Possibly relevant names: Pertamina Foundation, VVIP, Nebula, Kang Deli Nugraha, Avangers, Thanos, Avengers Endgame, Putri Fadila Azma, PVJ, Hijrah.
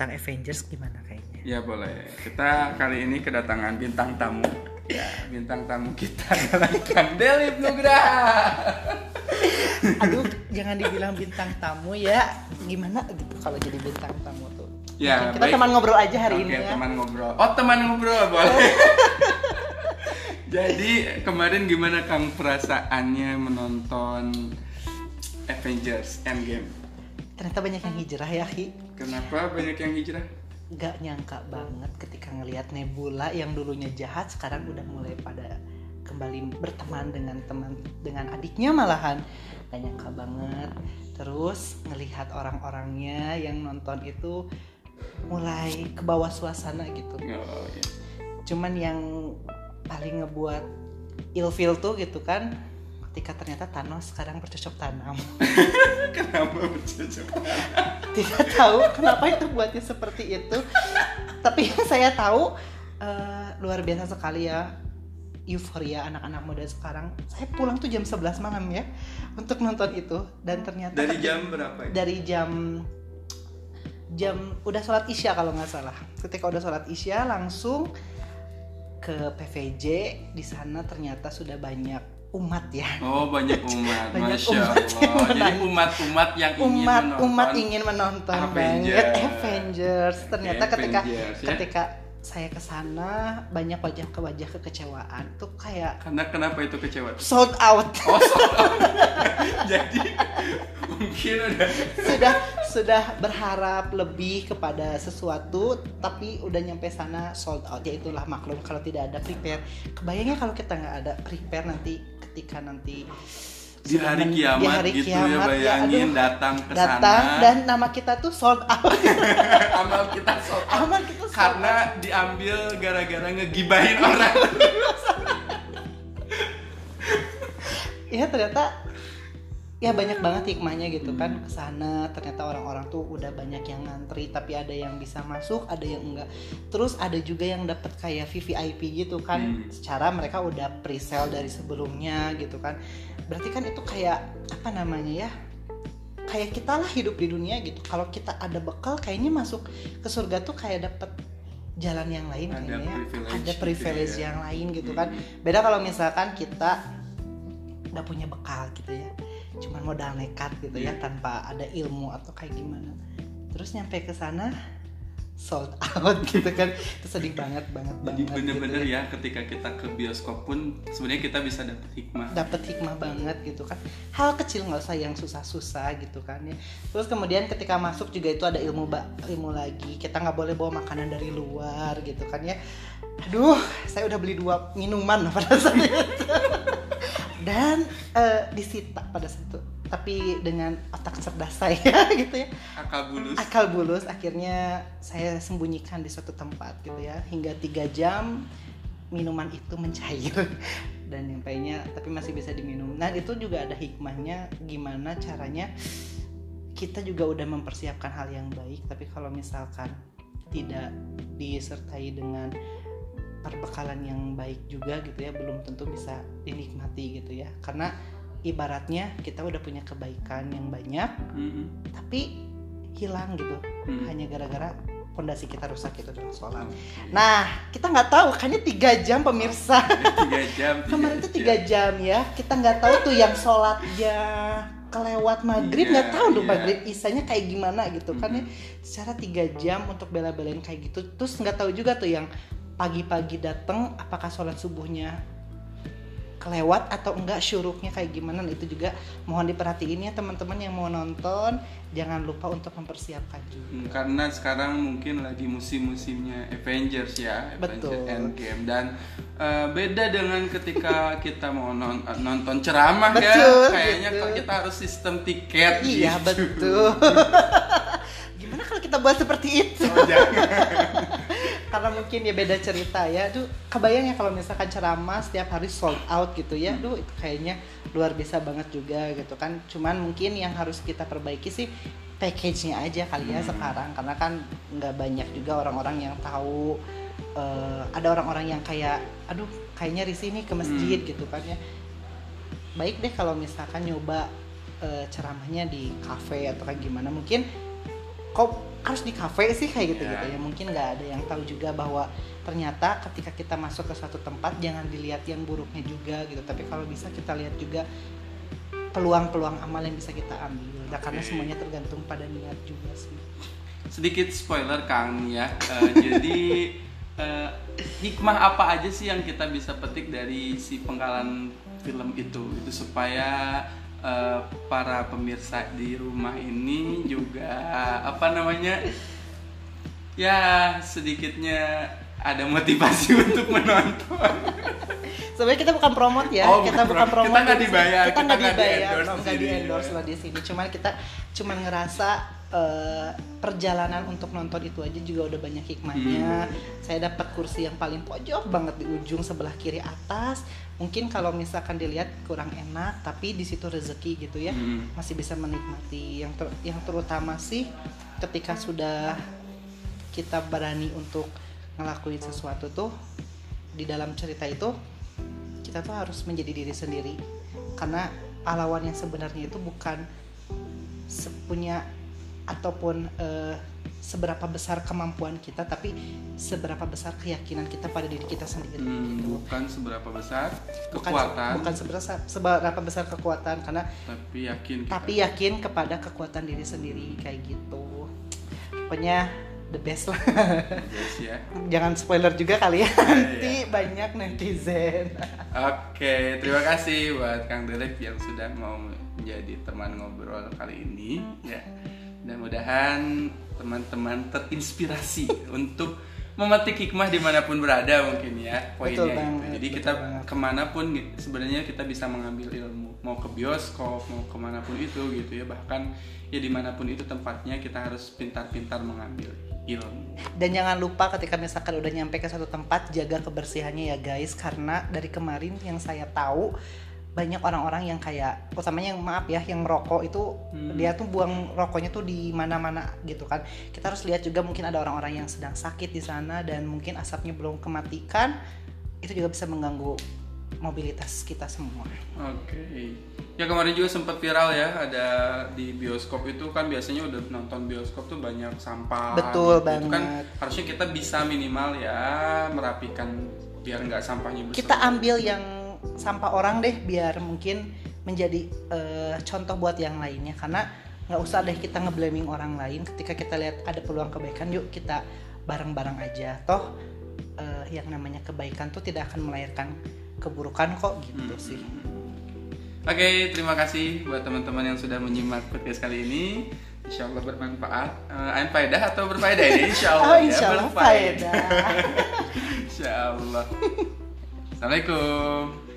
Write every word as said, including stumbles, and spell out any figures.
tentang Avengers gimana kayaknya. Ya boleh. Kita kali ini kedatangan bintang tamu. Ya, bintang tamu kita adalah Kang Deli Nugraha. Aduh, jangan dibilang bintang tamu ya. Gimana gitu kalau jadi bintang tamu tuh? Ya, kita baik. Teman ngobrol aja hari okay, ini. Ya. Teman ngobrol. Oh, teman ngobrol boleh. Jadi kemarin gimana Kang perasaannya menonton Avengers Endgame? Ternyata banyak yang hijrah ya, Ki. Kenapa banyak yang hijrah? Gak nyangka banget ketika ngelihat Nebula yang dulunya jahat sekarang udah mulai pada kembali berteman dengan teman dengan adiknya malahan. Gak nyangka banget. Terus ngelihat orang-orangnya yang nonton itu mulai ke bawah suasana gitu. Oh, yeah. Cuman yang paling ngebuat ilfeel tuh gitu kan ketika ternyata Thanos sekarang bercocok tanam. Kenapa bercocok tanam? Tidak tahu kenapa itu buatnya seperti itu. Tapi yang saya tahu uh, luar biasa sekali ya euforia anak-anak muda sekarang. Saya pulang tuh jam sebelas malam ya untuk nonton itu dan ternyata dari jam berapa? Itu? Dari jam jam udah sholat isya kalau nggak salah. Ketika udah sholat isya langsung ke P V J, di sana ternyata sudah banyak umat ya. Oh, banyak umat. Banyak Masya umat Allah. Jadi umat-umat yang ingin umat, menonton. Umat ingin menonton Avengers. Banyak Avengers. Ternyata okay, ketika Avengers, ya? Ketika saya kesana banyak wajah-wajah kekecewaan tuh kayak. Karena kenapa itu kecewa? Sold out. Oh, sold out. Jadi mungkin udah sudah sudah berharap lebih kepada sesuatu tapi udah nyampe sana sold out. Ya itulah maklum kalau tidak ada prepare. Kebayangnya kalau kita nggak ada prepare nanti ketika nanti di hari kiamat, di hari gitu kiamat, ya bayangin ya, aduh, datang ke sana dan nama kita tuh sold out. Amal kita sold out. Amal kita sold out. Karena diambil gara-gara ngegibahin orang. Ya ternyata ya banyak banget hikmahnya gitu kan kesana ternyata orang-orang tuh udah banyak yang ngantri tapi ada yang bisa masuk ada yang enggak terus ada juga yang dapat kayak V V I P gitu kan hmm. secara mereka udah pre-sale dari sebelumnya gitu kan berarti kan itu kayak apa namanya ya kayak kita lah hidup di dunia gitu kalau kita ada bekal kayaknya masuk ke surga tuh kayak dapat jalan yang lain ada kayaknya privilege ada privilege gitu ya. Yang lain gitu hmm. kan beda kalau misalkan kita nggak punya bekal gitu ya cuman modal nekat gitu yeah. ya tanpa ada ilmu atau kayak gimana terus nyampe ke sana sold out gitu kan itu sedih banget banget banget jadi bener-bener gitu ya. Ya ketika kita ke bioskop pun sebenarnya kita bisa dapet hikmah dapet hikmah banget gitu kan hal kecil nggak usah yang susah-susah gitu kan ya terus kemudian ketika masuk juga itu ada ilmu ba- ilmu lagi kita nggak boleh bawa makanan dari luar gitu kan ya aduh saya udah beli dua minuman pada saat itu dan uh, disita pada situ tapi dengan otak cerdas saya gitu ya akal bulus akal bulus akhirnya saya sembunyikan di suatu tempat gitu ya hingga tiga jam minuman itu mencair dan nyampainya tapi masih bisa diminum nah itu juga ada hikmahnya gimana caranya kita juga udah mempersiapkan hal yang baik tapi kalau misalkan tidak disertai dengan perbekalan yang baik juga gitu ya belum tentu bisa dinikmati gitu ya karena ibaratnya kita udah punya kebaikan yang banyak mm-hmm. tapi hilang gitu mm-hmm. hanya gara-gara fondasi kita rusak itu dalam sholat mm-hmm. nah kita nggak tahu kayaknya tiga jam pemirsa tiga jam kemarin itu tiga jam ya kita nggak tahu tuh yang sholatnya kelewat maghrib nggak yeah, tahu tuh yeah. maghrib isanya kayak gimana gitu mm-hmm. kan ya secara tiga jam untuk bela-belain kayak gitu terus nggak tahu juga tuh yang pagi-pagi datang apakah sholat subuhnya kelewat atau enggak syuruknya kayak gimana nah, itu juga mohon diperhatiin ya teman-teman yang mau nonton jangan lupa untuk mempersiapkan juga karena sekarang mungkin lagi musim-musimnya Avengers ya Avengers Endgame dan uh, beda dengan ketika kita mau non- nonton ceramah betul, ya kayaknya betul. Kita harus sistem tiket iya gitu. Betul gimana kalau kita buat seperti itu oh, karena mungkin ya beda cerita ya, aduh kebayang ya kalau misalkan ceramah setiap hari sold out gitu ya, aduh itu kayaknya luar biasa banget juga gitu kan, cuman mungkin yang harus kita perbaiki sih package-nya aja kali ya hmm. sekarang, karena kan nggak banyak juga orang-orang yang tahu, uh, ada orang-orang yang kayak, aduh kayaknya Risi nih ke masjid hmm. gitu kan ya, baik deh kalau misalkan nyoba uh, ceramahnya di kafe atau kayak gimana mungkin kok harus di kafe sih kayak gitu-gitu ya. Mungkin nggak ada yang tahu juga bahwa ternyata ketika kita masuk ke suatu tempat jangan dilihat yang buruknya juga gitu, tapi kalau bisa kita lihat juga peluang-peluang amal yang bisa kita ambil. Nah, karena semuanya tergantung pada niat juga sih. Sedikit spoiler Kang ya. Uh, jadi uh, hikmah apa aja sih yang kita bisa petik dari si penggalan film itu? Itu supaya Uh, para pemirsa di rumah ini juga apa namanya ya sedikitnya ada motivasi untuk menonton. Sebenarnya kita bukan promote ya, oh, kita bukan promote, kita nggak dibayar, kita nggak dibayar, nggak di endorse lah di sini. Cuman kita cuman ngerasa uh, perjalanan untuk nonton itu aja juga udah banyak hikmahnya. Hmm. Saya dapat kursi yang paling pojok banget di ujung sebelah kiri atas. Mungkin kalau misalkan dilihat kurang enak, tapi di situ rezeki gitu ya, hmm. masih bisa menikmati. Yang ter, yang terutama sih ketika sudah kita berani untuk ngelakuin sesuatu tuh di dalam cerita itu, kita tuh harus menjadi diri sendiri. Karena pahlawan yang sebenarnya itu bukan sepunya ataupun eh, seberapa besar kemampuan kita, tapi seberapa besar keyakinan kita pada diri kita sendiri. Hmm, gitu. Bukan seberapa besar kekuatan. Bukan, bukan seberapa, seberapa besar kekuatan, karena tapi yakin. Kita. Tapi yakin kepada kekuatan diri sendiri kayak gitu. Pokoknya the best lah. Yes, ya. Jangan spoiler juga kali ya. Yeah, nanti yeah. banyak netizen. Oke, okay, terima kasih buat Kang Delek yang sudah mau menjadi teman ngobrol kali ini. Ya, mudah-mudahan teman-teman terinspirasi untuk memetik hikmah dimanapun berada mungkin ya poinnya itu. Jadi kita banget. Kemanapun sebenarnya kita bisa mengambil ilmu, mau ke bioskop, mau kemanapun itu gitu ya, bahkan ya dimanapun itu tempatnya kita harus pintar-pintar mengambil ilmu. Dan jangan lupa ketika misalkan udah nyampe ke suatu tempat jaga kebersihannya ya guys, karena dari kemarin yang saya tahu banyak orang-orang yang kayak, utamanya yang maaf ya, yang merokok itu hmm. dia tuh buang rokoknya tuh di mana-mana gitu kan. Kita harus lihat juga mungkin ada orang-orang yang sedang sakit di sana dan mungkin asapnya belum kematikan, itu juga bisa mengganggu mobilitas kita semua. Oke. Okay. Ya kemarin juga sempat viral ya, ada di bioskop itu kan biasanya udah nonton bioskop tuh banyak sampah. Betul gitu. Banget. Itu kan harusnya kita bisa minimal ya merapikan biar nggak sampahnya besar. Kita ambil yang sampah orang deh biar mungkin menjadi uh, contoh buat yang lainnya, karena nggak usah deh kita ngeblaming orang lain. Ketika kita lihat ada peluang kebaikan, yuk kita bareng-bareng aja, toh uh, yang namanya kebaikan tuh tidak akan melahirkan keburukan kok gitu hmm. sih. Oke, okay, terima kasih buat teman-teman yang sudah menyimak podcast kali ini. Insya Allah bermanfaat, uh, faedah atau berfaedah ini insya Allah, oh, insya Allah ya berfaedah. Insya Allah. Assalamualaikum.